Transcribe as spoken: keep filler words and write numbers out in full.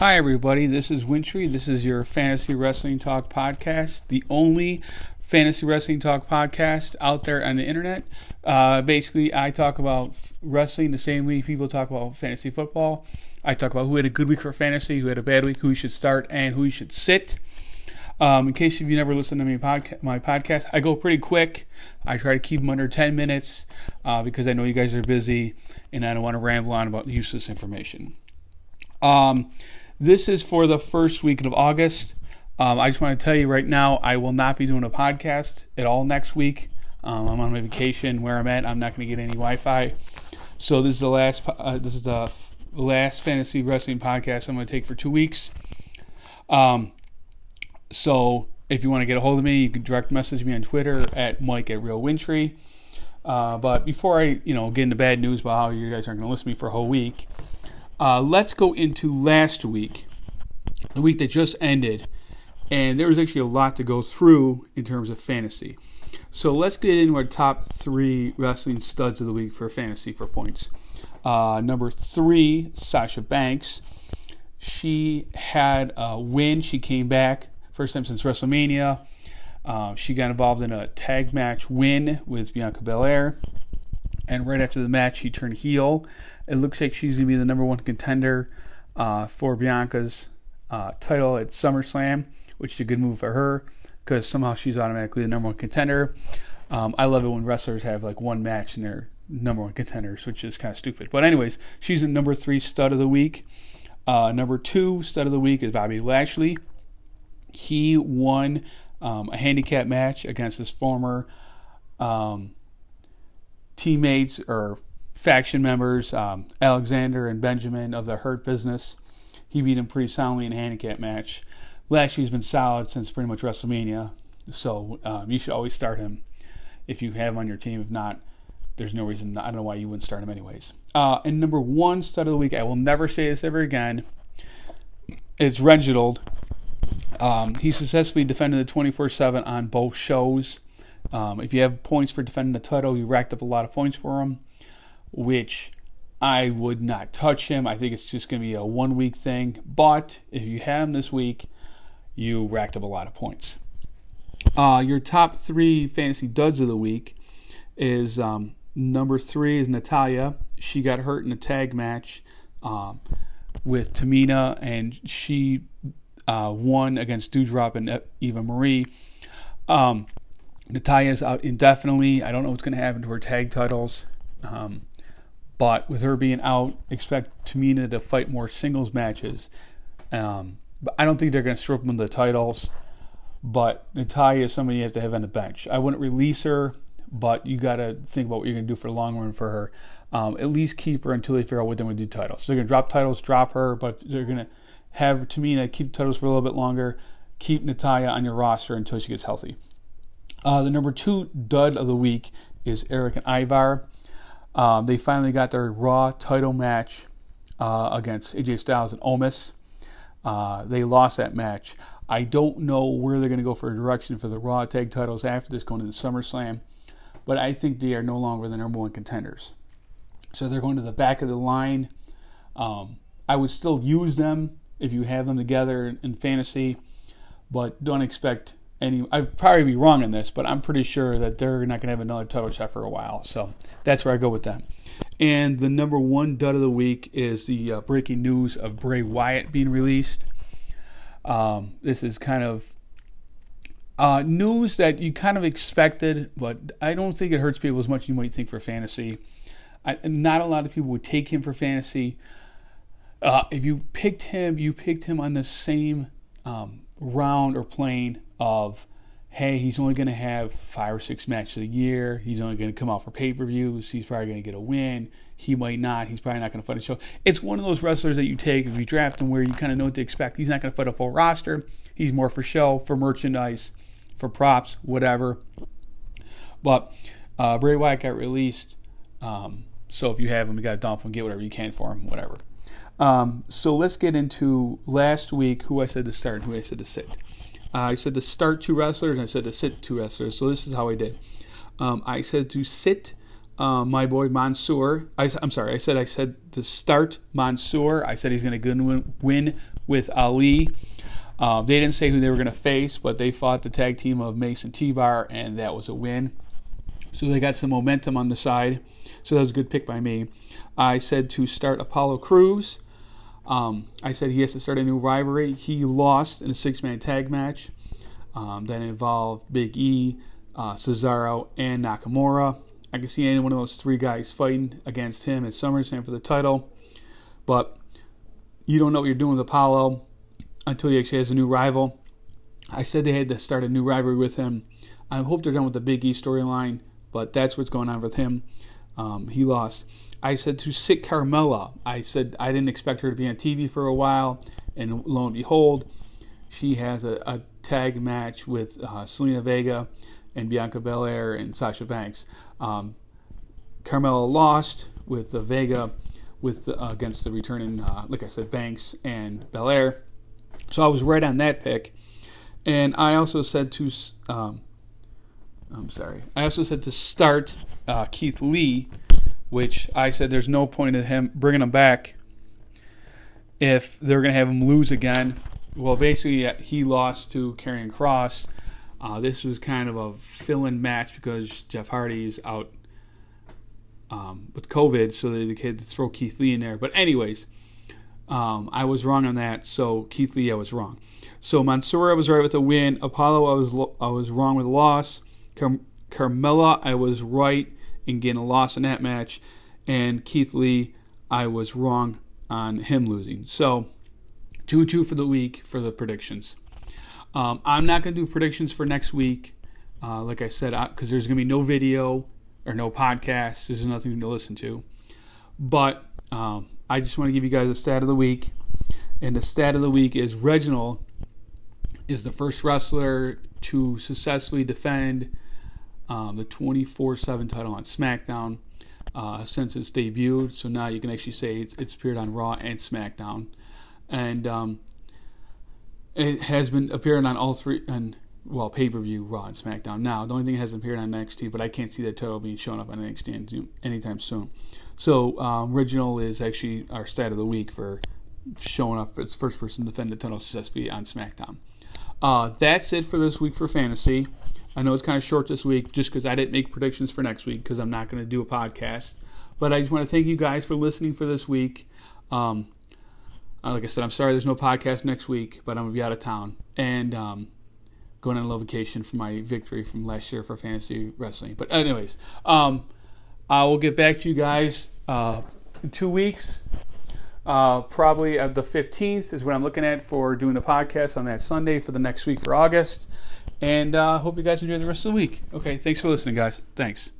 Hi everybody, this is Wintry. This is your Fantasy Wrestling Talk podcast, the only Fantasy Wrestling Talk podcast out there on the internet. Uh, basically, I talk about wrestling the same way people talk about fantasy football. I talk about who had a good week for fantasy, who had a bad week, who you should start, and who you should sit. Um, in case you never listened to me podca- my podcast, I go pretty quick. I try to keep them under ten minutes uh, because I know you guys are busy, and I don't want to ramble on about useless information. Um... This is for the first week of August. Um, I just want to tell you right now, I will not be doing a podcast at all next week. Um, I'm on my vacation where I'm at. I'm not going to get any Wi-Fi. So this is the last. Uh, this is the last fantasy wrestling podcast I'm going to take for two weeks. Um, so if you want to get a hold of me, you can direct message me on Twitter at Mike at Real Wintry. Uh, but before I, you know, get into bad news about how you guys aren't going to listen to me for a whole week. Uh, let's go into last week, the week that just ended, and there was actually a lot to go through in terms of fantasy. So let's get into our top three wrestling studs of the week for fantasy for points. Uh, number three, Sasha Banks. She had a win. She came back, first time since WrestleMania. Uh, she got involved in a tag match win with Bianca Belair. And right after the match, she turned heel. It looks like she's going to be the number one contender uh, for Bianca's uh, title at SummerSlam, which is a good move for her because somehow she's automatically the number one contender. Um, I love it when wrestlers have like one match and they're number one contenders, which is kind of stupid. But anyways, she's the number three stud of the week. Uh, number two stud of the week is Bobby Lashley. He won um, a handicap match against his former... Um, teammates or faction members, um, Alexander and Benjamin of the Hurt Business. He beat him pretty soundly in a handicap match. Lashley's been solid since pretty much WrestleMania, so um, you should always start him if you have him on your team. If not, there's no reason. I don't know why you wouldn't start him anyways. Uh, and number one stud of the week, I will never say this ever again, it's Reginald. Um, he successfully defended the twenty-four seven on both shows. Um, if you have points for defending the title, you racked up a lot of points for him, which I would not touch him. I think it's just going to be a one-week thing. But if you have him this week, you racked up a lot of points. Uh, your top three fantasy duds of the week is um, number three is Natalya. She got hurt in a tag match um, with Tamina, and she uh, won against Doudrop and Eva Marie. Um... Natalya's out indefinitely. I don't know what's going to happen to her tag titles. Um, but with her being out, expect Tamina to fight more singles matches. Um, but I don't think they're going to strip them of the titles. But Natalya is somebody you have to have on the bench. I wouldn't release her, but you got to think about what you're going to do for the long run for her. Um, at least keep her until they figure out what they're going to do titles. So they're going to drop titles, drop her, but they're going to have Tamina keep titles for a little bit longer. Keep Natalya on your roster until she gets healthy. Uh, the number two dud of the week is Eric and Ivar. Um, they finally got their Raw title match uh, against A J Styles and Omos. Uh, they lost that match. I don't know where they're going to go for a direction for the Raw tag titles after this going into SummerSlam, but I think they are no longer the number one contenders. So they're going to the back of the line. Um, I would still use them if you have them together in, in fantasy, but don't expect... Any, I'd probably be wrong on this, but I'm pretty sure that they're not going to have another title shot for a while. So that's where I go with them. And the number one dud of the week is the uh, breaking news of Bray Wyatt being released. Um, this is kind of uh, news that you kind of expected, but I don't think it hurts people as much as you might think for fantasy. I, not a lot of people would take him for fantasy. Uh, if you picked him, you picked him on the same um, round or plane of, hey, he's only going to have five or six matches a year. He's only going to come out for pay-per-views. He's probably going to get a win. He might not. He's probably not going to fight a show. It's one of those wrestlers that you take if you draft him where you kind of know what to expect. He's not going to fight a full roster. He's more for show, for merchandise, for props, whatever. But uh, Bray Wyatt got released. Um, so if you have him, you got to dump him, get whatever you can for him, whatever. Um, so let's get into last week, who I said to start and who I said to sit. Uh, I said to start two wrestlers, and I said to sit two wrestlers. So this is how I did. Um, I said to sit uh, my boy Mansoor. I, I'm sorry, I said I said to start Mansoor. I said he's going to win with Ali. Uh, they didn't say who they were going to face, but they fought the tag team of Mason T-Bar, and that was a win. So they got some momentum on the side. So that was a good pick by me. I said to start Apollo Crews. Um, I said he has to start a new rivalry. He lost in a six-man tag match um, that involved Big E, uh, Cesaro, and Nakamura. I could see any one of those three guys fighting against him at SummerSlam for the title. But you don't know what you're doing with Apollo until he actually has a new rival. I said they had to start a new rivalry with him. I hope they're done with the Big E storyline, but that's what's going on with him. Um, he lost. I said to sit Carmella. I said I didn't expect her to be on T V for a while, and lo and behold, she has a, a tag match with uh, Selena Vega and Bianca Belair and Sasha Banks. Um, Carmella lost with the Vega with the, uh, against the returning, uh, like I said, Banks and Belair. So I was right on that pick. And I also said to, um, I'm sorry, I also said to start uh, Keith Lee, which I said there's no point in him bringing him back if they're going to have him lose again. Well, basically, uh, he lost to Karrion Kross. Uh, this was kind of a fill-in match because Jeff Hardy is out um, with COVID, so they had to throw Keith Lee in there. But anyways, um, I was wrong on that, so Keith Lee, I was wrong. So Mansoor, I was right with a win. Apollo, I was lo- I was wrong with a loss. Car- Carmella, I was right in getting a loss in that match. And Keith Lee, I was wrong on him losing. So two and two for the week for the predictions. Um, I'm not going to do predictions for next week, uh, like I said, because there's going to be no video or no podcast. There's nothing to listen to. But um, I just want to give you guys a stat of the week. And the stat of the week is Reginald is the first wrestler to successfully defend um, the twenty-four seven title on SmackDown uh, since its debut. So now you can actually say it's, it's appeared on Raw and SmackDown. And... Um, It has been appearing on all three, and well, pay-per-view, Raw, and SmackDown. Now, the only thing it hasn't appeared on N X T, but I can't see that title being shown up on N X T anytime soon. So, um, Reginald is actually our stat of the week for showing up as first person to defend the title successfully on SmackDown. Uh, that's it for this week for fantasy. I know it's kind of short this week just because I didn't make predictions for next week because I'm not going to do a podcast. But I just want to thank you guys for listening for this week. Um... Like I said, I'm sorry there's no podcast next week, but I'm going to be out of town and um, going on a little vacation for my victory from last year for fantasy wrestling. But anyways, um, I will get back to you guys uh, in two weeks. Uh, probably the fifteenth is what I'm looking at for doing a podcast on that Sunday for the next week for August. And I uh, hope you guys enjoy the rest of the week. Okay, thanks for listening, guys. Thanks.